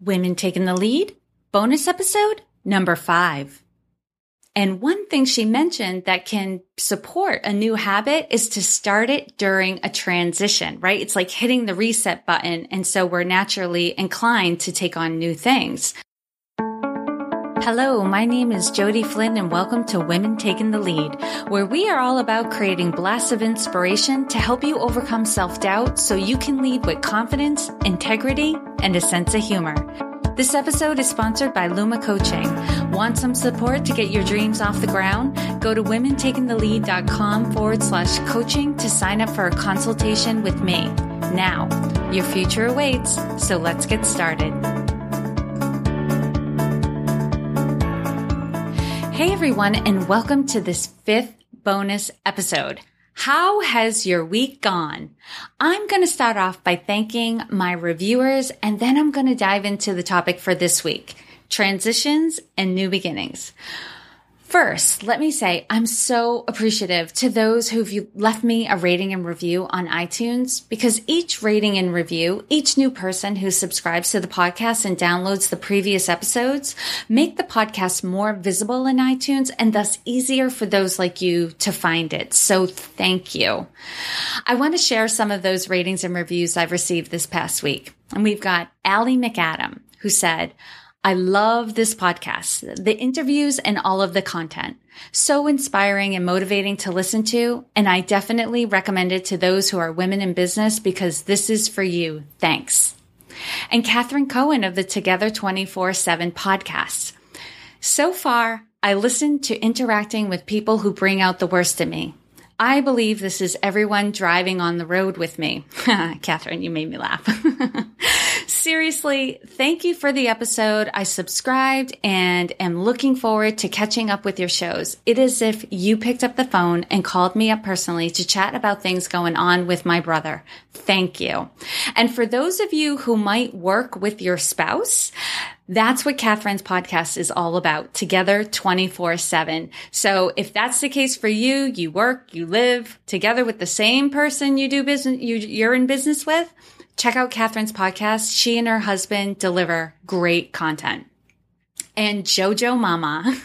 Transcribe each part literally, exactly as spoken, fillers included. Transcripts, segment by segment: Women Taking the Lead, bonus episode number five. And one thing she mentioned that can support a new habit is to start it during a transition, right? It's like hitting the reset button. And so we're naturally inclined to take on new things. Hello, my name is Jody Flynn and welcome to Women Taking the Lead, where we are all about creating blasts of inspiration to help you overcome self-doubt so you can lead with confidence, integrity, and a sense of humor. This episode is sponsored by Luma Coaching. Want some support to get your dreams off the ground? Go to women taking the lead dot com forward slash coaching to sign up for a consultation with me. Now, your future awaits, so let's get started. Hey everyone, and welcome to this fifth bonus episode. How has your week gone? I'm going to start off by thanking my reviewers, and then I'm going to dive into the topic for this week, transitions and new beginnings. First, let me say I'm so appreciative to those who've left me a rating and review on iTunes, because each rating and review, each new person who subscribes to the podcast and downloads the previous episodes, make the podcast more visible in iTunes and thus easier for those like you to find it. So thank you. I want to share some of those ratings and reviews I've received this past week. And we've got Allie McAdam, who said, I love this podcast, the interviews and all of the content. So inspiring and motivating to listen to, and I definitely recommend it to those who are women in business because this is for you. Thanks. And Catherine Cohen of the Together twenty-four seven podcast. So far, I listen to interacting with people who bring out the worst in me. I believe this is everyone driving on the road with me. Catherine, you made me laugh. Seriously, thank you for the episode. I subscribed and am looking forward to catching up with your shows. It is as if you picked up the phone and called me up personally to chat about things going on with my brother. Thank you. And for those of you who might work with your spouse, that's what Catherine's podcast is all about, Together twenty-four seven. So if that's the case for you, you work, you live together with the same person you do business, you, you're in business with, check out Catherine's podcast. She and her husband deliver great content. And Jojo Mama.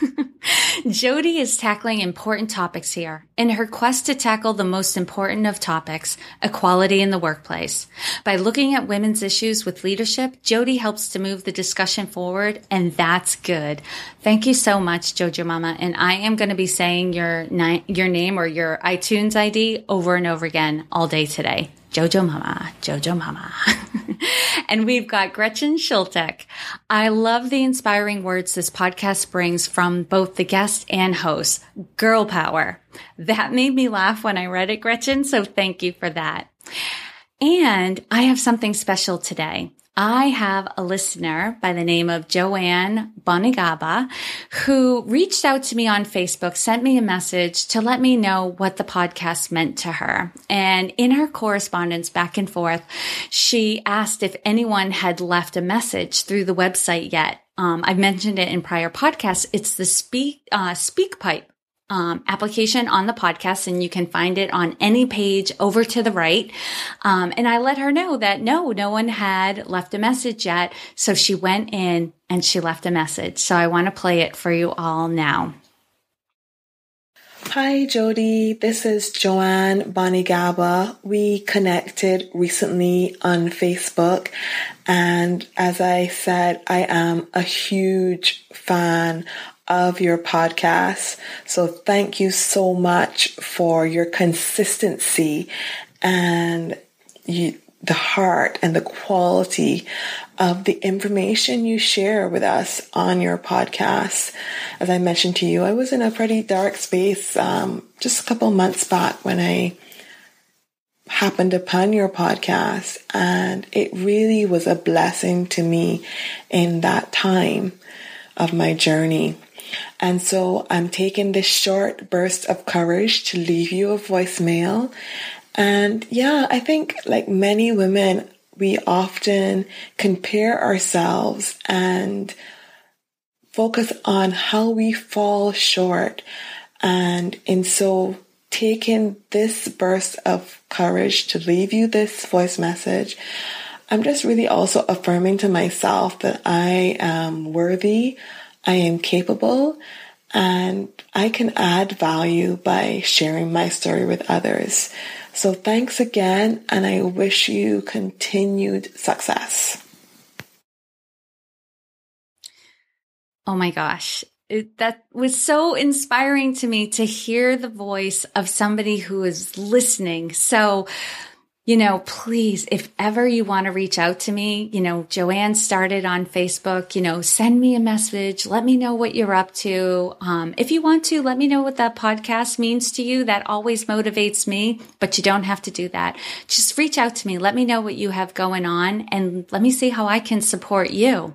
Jody is tackling important topics here in her quest to tackle the most important of topics, equality in the workplace. By looking at women's issues with leadership, Jody helps to move the discussion forward, and that's good. Thank you so much, Jojo Mama, and I am going to be saying your ni- your name or your iTunes I D over and over again all day today. Jojo Mama, Jojo Mama. And we've got Gretchen Schultek. I love the inspiring words this podcast brings from both the guest and host. Girl power. That made me laugh when I read it, Gretchen, so thank you for that. And I have something special today. I have a listener by the name of Joanne Bonigaba who reached out to me on Facebook, sent me a message to let me know what the podcast meant to her. And in her correspondence back and forth, she asked if anyone had left a message through the website yet. Um, I've mentioned it in prior podcasts. It's the Speak, uh, SpeakPipe Um, application on the podcast, and you can find it on any page over to the right. Um, and I let her know that no, no one had left a message yet. So she went in and she left a message. So I want to play it for you all now. Hi, Jody. This is Joanne Bonigaba. We connected recently on Facebook. And as I said, I am a huge fan of your podcast. So thank you so much for your consistency and you, the heart and the quality of the information you share with us on your podcast. As I mentioned to you, I was in a pretty dark space um, just a couple months back when I happened upon your podcast, and it really was a blessing to me in that time of my journey. And so I'm taking this short burst of courage to leave you a voicemail. And yeah, I think like many women, we often compare ourselves and focus on how we fall short. And, and so taking this burst of courage to leave you this voice message, I'm just really also affirming to myself that I am worthy, I am capable, and I can add value by sharing my story with others. So thanks again, and I wish you continued success. Oh my gosh, it, that was so inspiring to me to hear the voice of somebody who is listening. So, you know, please, if ever you want to reach out to me, you know, Joanne started on Facebook, you know, send me a message. Let me know what you're up to. Um, if you want to, let me know what that podcast means to you. That always motivates me, but you don't have to do that. Just reach out to me. Let me know what you have going on, and let me see how I can support you.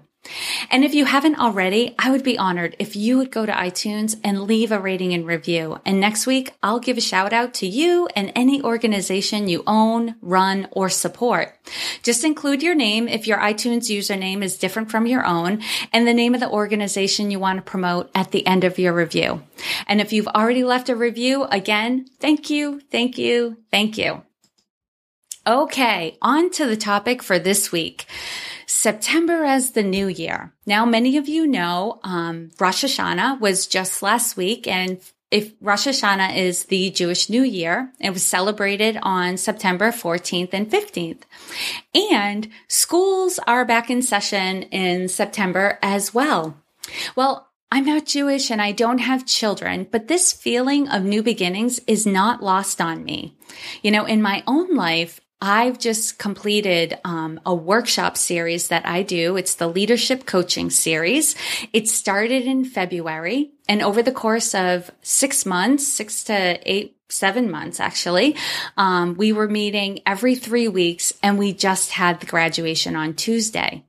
And if you haven't already, I would be honored if you would go to iTunes and leave a rating and review. And next week, I'll give a shout out to you and any organization you own, run, or support. Just include your name if your iTunes username is different from your own, and the name of the organization you want to promote at the end of your review. And if you've already left a review, again, thank you, thank you, thank you. Okay, on to the topic for this week. September as the new year. Now, many of you know um, Rosh Hashanah was just last week, and if Rosh Hashanah is the Jewish New Year, it was celebrated on September fourteenth and fifteenth. And schools are back in session in September as well. Well, I'm not Jewish and I don't have children, but this feeling of new beginnings is not lost on me. You know, in my own life, I've just completed um, a workshop series that I do. It's the Leadership Coaching Series. It started in February, and over the course of six months, six to eight, seven months actually, um, we were meeting every three weeks, and we just had the graduation on Tuesday.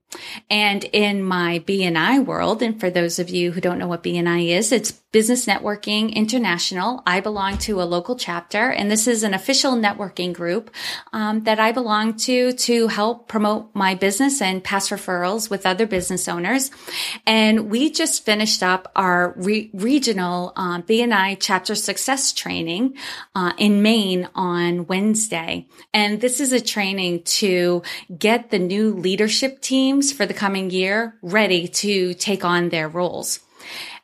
And in my B N I world, and for those of you who don't know what B N I is, it's Business Networking International. I belong to a local chapter, and this is an official networking group um, that I belong to to help promote my business and pass referrals with other business owners. And we just finished up our re- regional uh, B N I Chapter Success Training uh, in Maine on Wednesday. And this is a training to get the new leadership team for the coming year ready to take on their roles.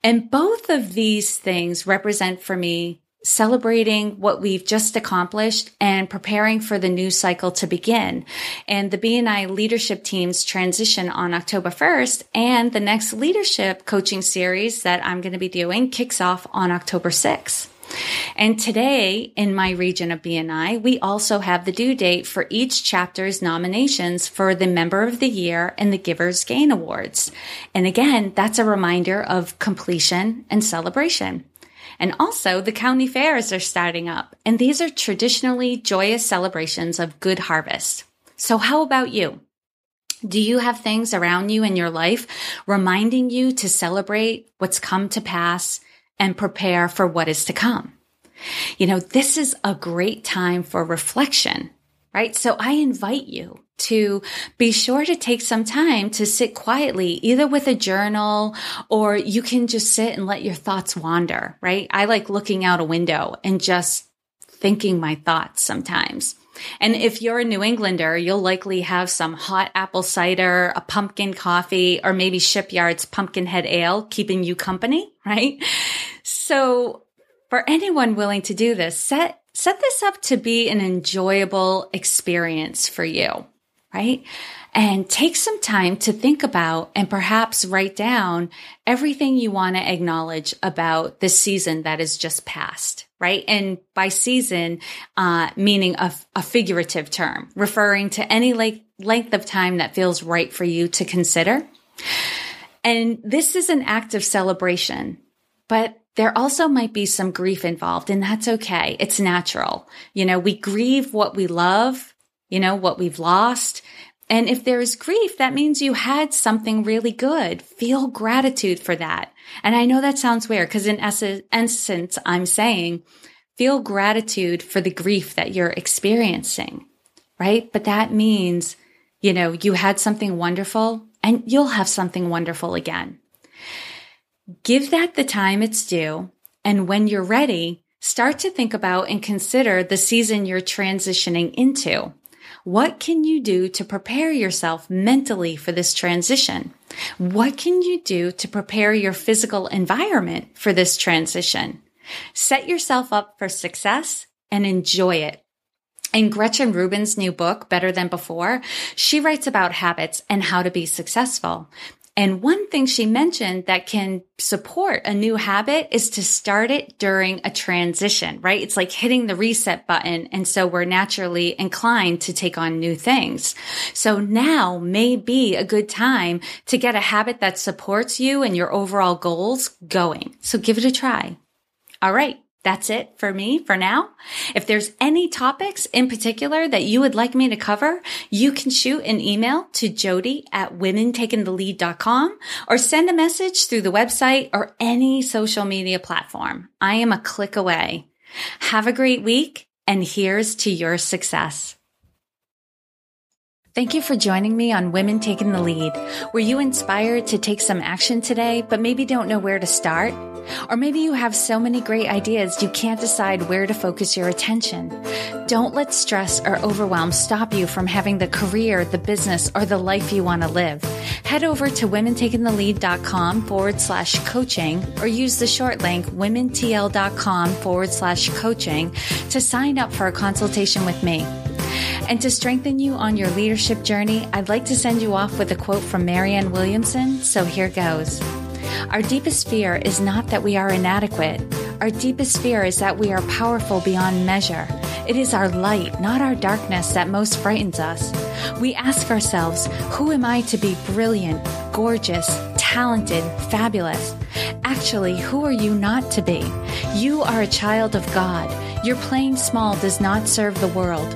And both of these things represent for me celebrating what we've just accomplished and preparing for the new cycle to begin. And the B N I leadership teams transition on October first, and the next leadership coaching series that I'm going to be doing kicks off on October sixth. And today, in my region of B N I, we also have the due date for each chapter's nominations for the Member of the Year and the Givers Gain Awards. And again, that's a reminder of completion and celebration. And also, the county fairs are starting up, and these are traditionally joyous celebrations of good harvest. So how about you? Do you have things around you in your life reminding you to celebrate what's come to pass and prepare for what is to come? You know, this is a great time for reflection, right? So I invite you to be sure to take some time to sit quietly, either with a journal, or you can just sit and let your thoughts wander, right? I like looking out a window and just thinking my thoughts sometimes. And if you're a New Englander, you'll likely have some hot apple cider, a pumpkin coffee, or maybe Shipyard's Pumpkinhead Ale keeping you company, right? So for anyone willing to do this, set set this up to be an enjoyable experience for you, right? And take some time to think about and perhaps write down everything you want to acknowledge about the season that has just passed, right? And by season, uh, meaning a, a figurative term, referring to any le- length of time that feels right for you to consider. And this is an act of celebration, but there also might be some grief involved, and that's okay. It's natural. You know, we grieve what we love, you know, what we've lost. And if there is grief, that means you had something really good. Feel gratitude for that. And I know that sounds weird, because in essence, I'm saying feel gratitude for the grief that you're experiencing, right? But that means, you know, you had something wonderful, and you'll have something wonderful again. Give that the time it's due. And when you're ready, start to think about and consider the season you're transitioning into. What can you do to prepare yourself mentally for this transition? What can you do to prepare your physical environment for this transition? Set yourself up for success and enjoy it. In Gretchen Rubin's new book, Better Than Before, she writes about habits and how to be successful. And one thing she mentioned that can support a new habit is to start it during a transition, right? It's like hitting the reset button. And so we're naturally inclined to take on new things. So now may be a good time to get a habit that supports you and your overall goals going. So give it a try. All right. That's it for me for now. If there's any topics in particular that you would like me to cover, you can shoot an email to Jody at women taking the lead dot com or send a message through the website or any social media platform. I am a click away. Have a great week, and here's to your success. Thank you for joining me on Women Taking the Lead. Were you inspired to take some action today, but maybe don't know where to start? Or maybe you have so many great ideas you can't decide where to focus your attention. Don't let stress or overwhelm stop you from having the career, the business, or the life you want to live. Head over to women taking the lead dot com forward slash coaching or use the short link women t l dot com forward slash coaching to sign up for a consultation with me. And to strengthen you on your leadership journey, I'd like to send you off with a quote from Marianne Williamson, so here goes. Our deepest fear is not that we are inadequate. Our deepest fear is that we are powerful beyond measure. It is our light, not our darkness, that most frightens us. We ask ourselves, who am I to be brilliant, gorgeous, talented, fabulous? Actually, who are you not to be? You are a child of God. Your playing small does not serve the world.